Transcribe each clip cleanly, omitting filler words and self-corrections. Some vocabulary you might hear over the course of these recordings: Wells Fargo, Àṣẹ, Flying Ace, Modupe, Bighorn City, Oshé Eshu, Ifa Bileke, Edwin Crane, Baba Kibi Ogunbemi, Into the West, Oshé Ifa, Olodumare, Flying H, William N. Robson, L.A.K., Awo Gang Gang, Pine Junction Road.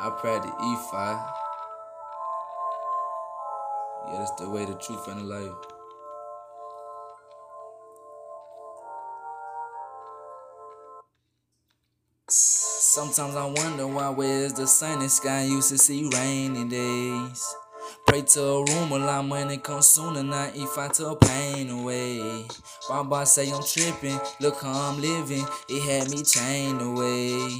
I pray to Ifa. Yeah, that's the way, the truth, and the life. Sometimes I wonder why where's the sun and sky used to see rainy days. Pray to a room a lot, money comes soon and I if I took pain away. Baba say I'm tripping, look how I'm living, it had me chained away.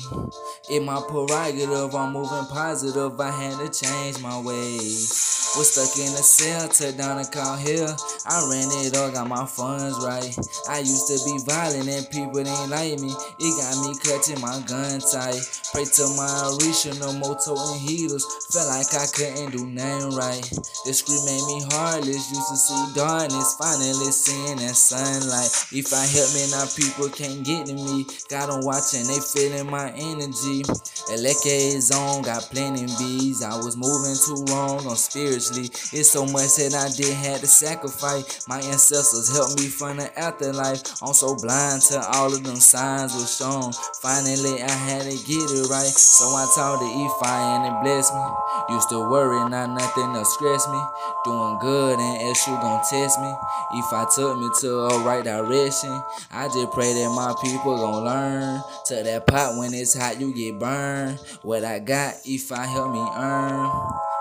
In my prerogative, I'm moving positive, I had to change my ways. Was stuck in a cell, took down a call here. I ran it all, got my funds right. I used to be violent and people didn't like me. It got me clutching my gun tight. Pray to my original moto and heaters. Felt like I couldn't do nothing right. The scream made me heartless. Used to see darkness, finally seeing that sunlight. If I help me now, people can't get to me. Got them watching, they feeling my energy. L.A.K. is on, got plenty bees. I was moving too wrong on spirit. It's so much that I did had to sacrifice. My ancestors helped me from the afterlife. I'm so blind to all of them signs was shown. Finally I had to get it right. So I taught the Ifa and it blessed me. Used to worry, not nothing to stress me. Doing good and Eshu gon' test me. Ifa took me to a right direction. I just pray that my people gon' learn. To that pot when it's hot you get burned. What I got Ifa help me earn.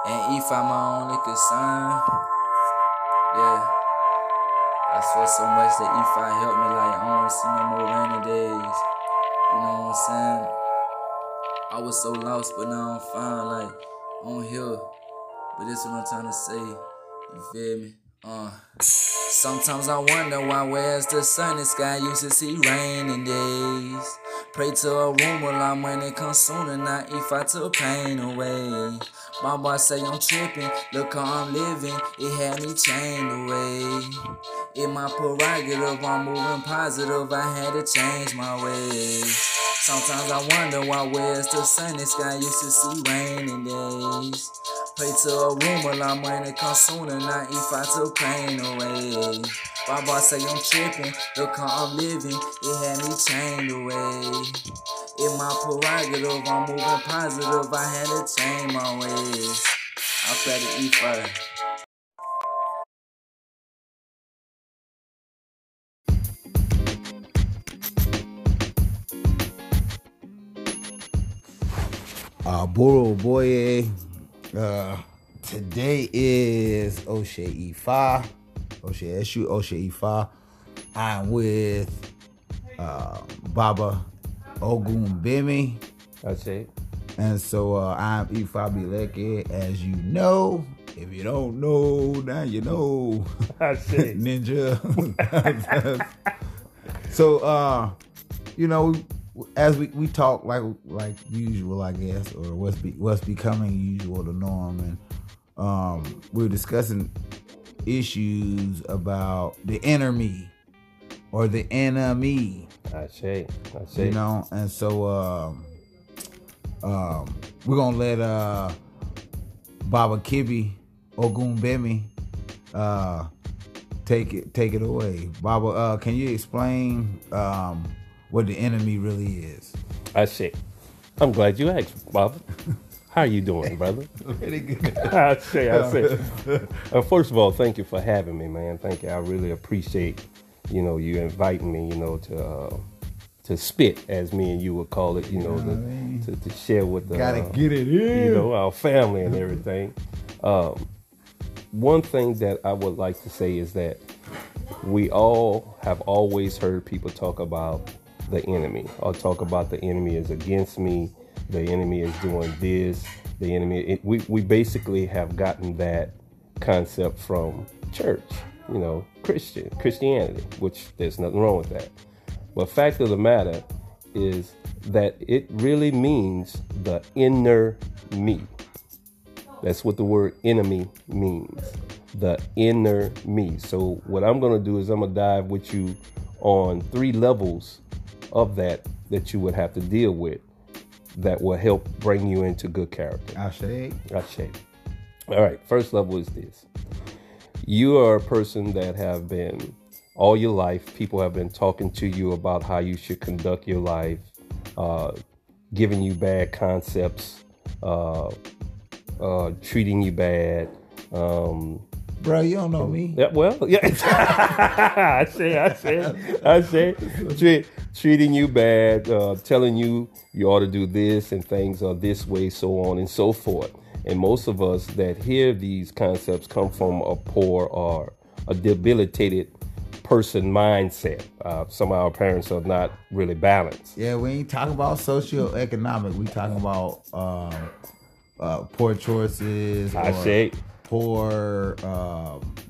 And Ifa my only concern. Yeah, I swear so much that Ifa helped me, like I don't see no more rainy days. You know what I'm saying? I was so lost, but now I'm fine, like on here. But this what I'm trying to say. You feel me? Sometimes I wonder why where's the sun and sky used to see raining days. Pray to a room a lot, money comes soon and I if I took pain away. Baba say I'm tripping, look how I'm living, it had me chained away. In my prerogative, I'm moving positive, I had to change my ways. Sometimes I wonder why where's the sun and sky used to see raining days. Pray to a room a lot, money comes soon and I if I took pain away. Baba say I'm tripping, look how I'm living, it had me chained away. In my prerogative, I'm moving positive, I had to change my ways. I pray to Ifa. Boroboye, today is Oshé Ifa. Oshé Eshu, Oshé Ifa. I'm with Baba Ogunbemi. That's it. And so I'm Ifa Bileke, as you know. If you don't know, now you know. That's it. Ninja. So you know, as we talk like usual, I guess, or what's becoming usual, the norm, and we're discussing issues about the inner me or the enemy. That's it. You know, and so we're gonna let Baba Kibi Ogunbemi take it away. Baba, can you explain what the enemy really is? That's it. I'm glad you asked, Baba. How are you doing, brother? Pretty good. I say. First of all, thank you for having me, man. Thank you. I really appreciate, you know, you inviting me, you know, to spit, as me and you would call it, you know, to share with the gotta get it in, you know, our family and everything. One thing that I would like to say is that we all have always heard people talk about the enemy, or talk about the enemy is against me. The enemy is doing this. The enemy. We basically have gotten that concept from church, you know, Christianity, which there's nothing wrong with that. But fact of the matter is that it really means the inner me. That's what the word enemy means, the inner me. So what I'm going to do is I'm going to dive with you on three levels of that you would have to deal with, that will help bring you into good character. Àṣẹ. All right, first level is this. You are a person that have been, all your life, people have been talking to you about how you should conduct your life, giving you bad concepts, treating you bad. Bro, you don't know me. Yeah, well, yeah. I said. Treating you bad, telling you you ought to do this and things are this way, so on and so forth. And most of us that hear these concepts come from a poor or a debilitated person mindset. Some of our parents are not really balanced. Yeah, we ain't talking about socioeconomic. We talking about poor choices. Àṣẹ. Poor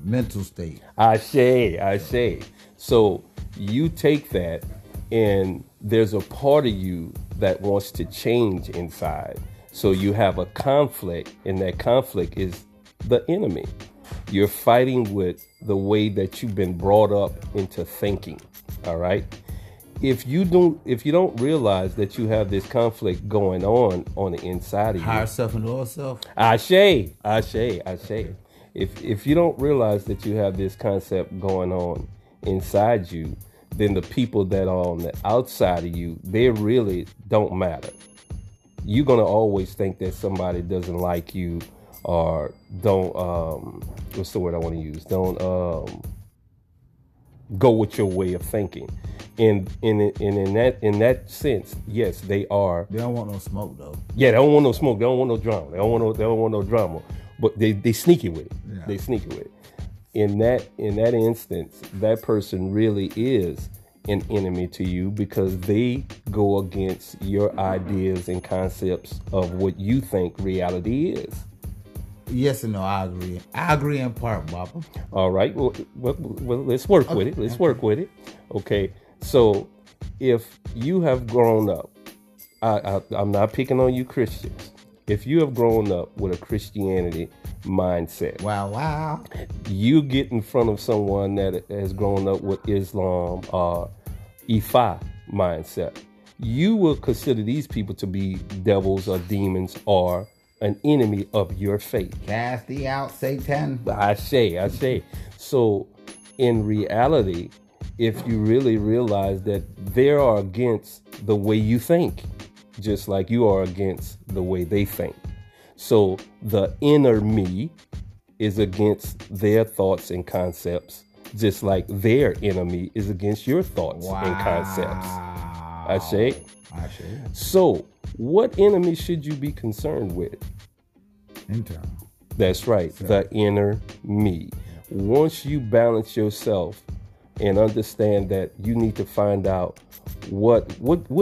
mental state. Àṣẹ. So you take that, and there's a part of you that wants to change inside. So you have a conflict, and that conflict is the enemy. You're fighting with the way that you've been brought up into thinking. All right. If you don't realize that you have this conflict going on the inside of you. Higher self and lower self. Àṣẹ. If you don't realize that you have this concept going on inside you, then the people that are on the outside of you, they really don't matter. You're going to always think that somebody doesn't like you or don't, what's the word I want to use? Don't go with your way of thinking. In that sense, yes, they are. They don't want no smoke, though. Yeah, they don't want no smoke. They don't want no drama. They don't want no drama. But they sneaky with it. Yeah. They sneaky with it. In that instance, that person really is an enemy to you because they go against your ideas and concepts of what you think reality is. Yes and no, I agree. I agree in part, Baba. All right, well let's work with it. Okay, so if you have grown up, I'm not picking on you Christians. If you have grown up with a Christianity mindset, wow, you get in front of someone that has grown up with Islam or Ifa mindset, you will consider these people to be devils or demons or an enemy of your faith. Cast thee out, Satan. Àṣẹ. So in reality, if you really realize that they are against the way you think, just like you are against the way they think. So the inner me is against their thoughts and concepts, just like their enemy is against your thoughts and concepts. Àṣẹ. So what enemy should you be concerned with? Internal. That's right. So. The inner me. Once you balance yourself and understand that you need to find out what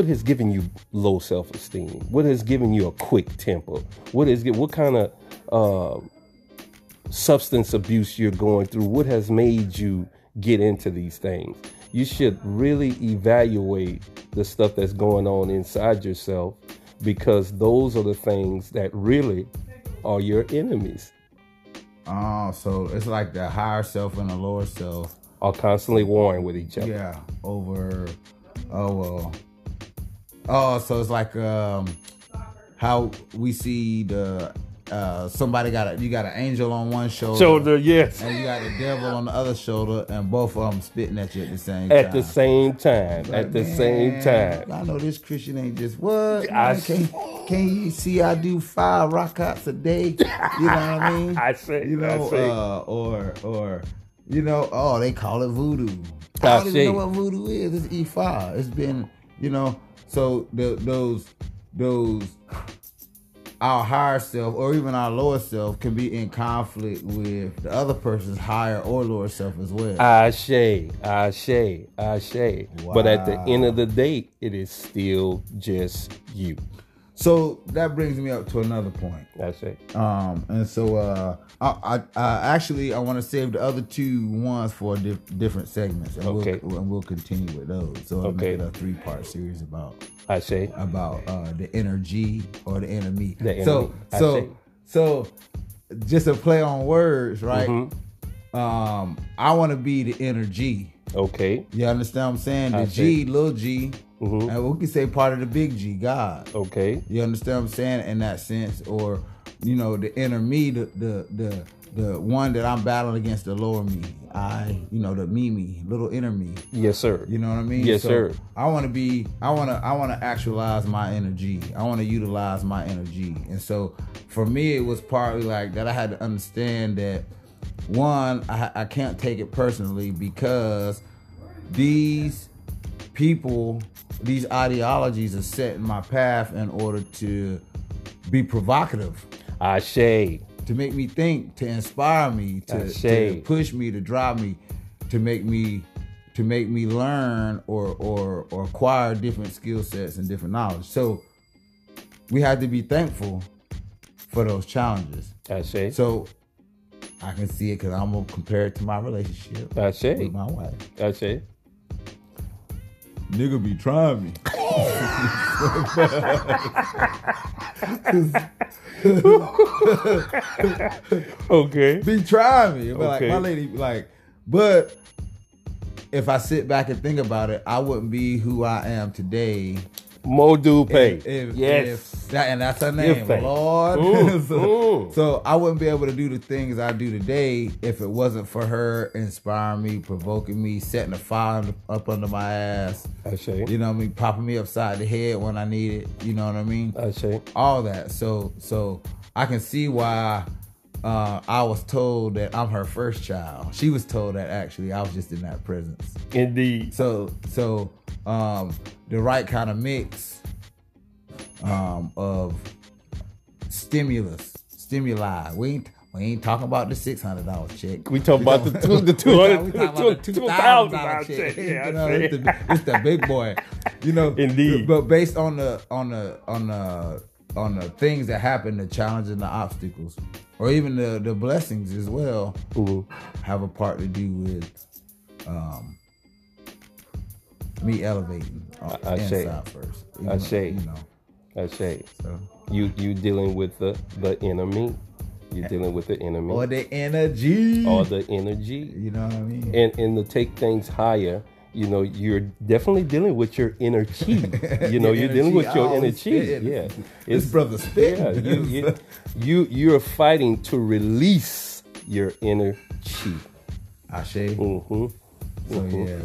has given you low self-esteem, what has given you a quick temper, what kind of substance abuse you're going through, what has made you get into these things. You should really evaluate the stuff that's going on inside yourself because those are the things that really are your enemies. Oh, so it's like the higher self and the lower self are constantly warring with each other. Yeah, over... Oh, well. Oh, so it's like how we see the... somebody you got an angel on one shoulder, yes, and you got the devil on the other shoulder, and both of them spitting at you at the same time. I know this Christian ain't just what. Can you see I do 5 rockouts a day? You know what I mean? Àṣẹ. You know, àṣẹ. Or you know, oh, they call it voodoo. I don't even know what voodoo is. It's Ifa. It's been, you know, so those. Our higher self or even our lower self can be in conflict with the other person's higher or lower self as well. Àṣẹ. Wow. But at the end of the day, it is still just you. So that brings me up to another point. That's it. And so I want to save the other 2 ones for different segments. And okay. We'll continue with those. So I'll make it a 3-part series about. Àṣẹ. About the energy or the enemy. The enemy. So just a play on words, right? Mm-hmm. I want to be the energy. Okay. You understand what I'm saying? The G, little G. Mm-hmm. And we can say part of the big G, God. Okay. You understand what I'm saying in that sense? Or, you know, the inner me, the the one that I'm battling against, the lower me, the me, little inner me. Yes, sir. You know what I mean? Yes, sir. I want to actualize my energy. I want to utilize my energy. And so for me, it was partly like that. I had to understand that one, I can't take it personally, because these people, these ideologies are set in my path in order to be provocative. Àṣẹ. To make me think, to inspire me, to push me, to drive me, to make me learn or acquire different skill sets and different knowledge. So we have to be thankful for those challenges. Àṣẹ. So I can see it because I'm gonna compare it to my relationship Àṣẹ. With my wife. Àṣẹ. Nigga be trying me. Okay. Be trying me. But okay. Like my lady, like, but if I sit back and think about it, I wouldn't be who I am today. Modupe. And that's her name. Ifa. Lord. Ooh, so I wouldn't be able to do the things I do today if it wasn't for her inspiring me, provoking me, setting a fire up under my ass. Àṣẹ. You know what I mean? Popping me upside the head when I need it. You know what I mean? Àṣẹ. All that. So I can see why I was told that I'm her first child. She was told that, actually. I was just in that presence. Indeed. So the right kind of mix of stimuli. We ain't talking about the $600 check. We talking about $2,000 check. Yeah, you know, it's the big boy. You know, indeed. But based on the things that happen, the challenges and the obstacles, or even the blessings as well, ooh, have a part to do with me elevating inside first. Àṣẹ. You know. Àṣẹ. So you dealing with the enemy. You're dealing with the enemy. Or the energy. You know what I mean? And to take things higher, you know, you're definitely dealing with your inner chi. You know, you're dealing with your inner chi. Yeah. It's brother spit. Yeah, you're fighting to release your inner chi. Àṣẹ. Mm-hmm. So yeah.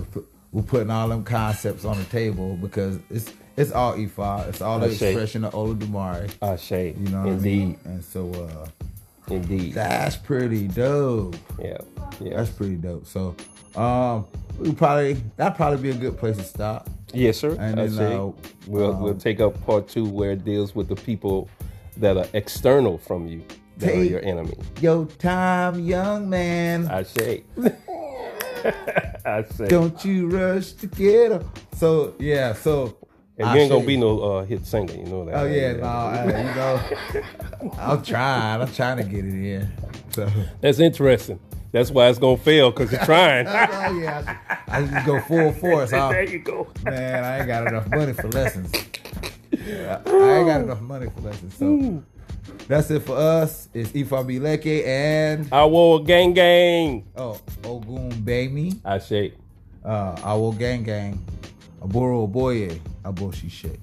We're putting all them concepts on the table because it's all Ifa. It's all the expression of Olodumare. Àṣẹ. You know what indeed. I mean? And so, indeed. That's pretty dope. Yeah. That's pretty dope. So, that'd probably be a good place to stop. Yes, sir. And then we'll take up part 2 where it deals with the people that are external from you, that are your enemy. Yo, time, young man. Àṣẹ. Àṣẹ. Don't you rush to get up. So, yeah, so. And you ain't going to be no hit singer, you know that. Oh, yeah, you know. I'm trying to get it in. So. That's interesting. That's why it's going to fail, because you're trying. Oh, yeah. I just go full force. There you go. Man, I ain't got enough money for lessons. Yeah, I ain't got enough money for lessons, so. Ooh. That's it for us. It's Ifa Bileke and Awo Gang Gang. Oh, Ogunbemi. Àṣẹ. Awo Gang Gang. Aboro Oboye. Aboshishe.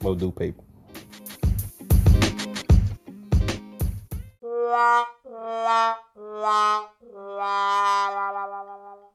Modupe. La la la la la la la.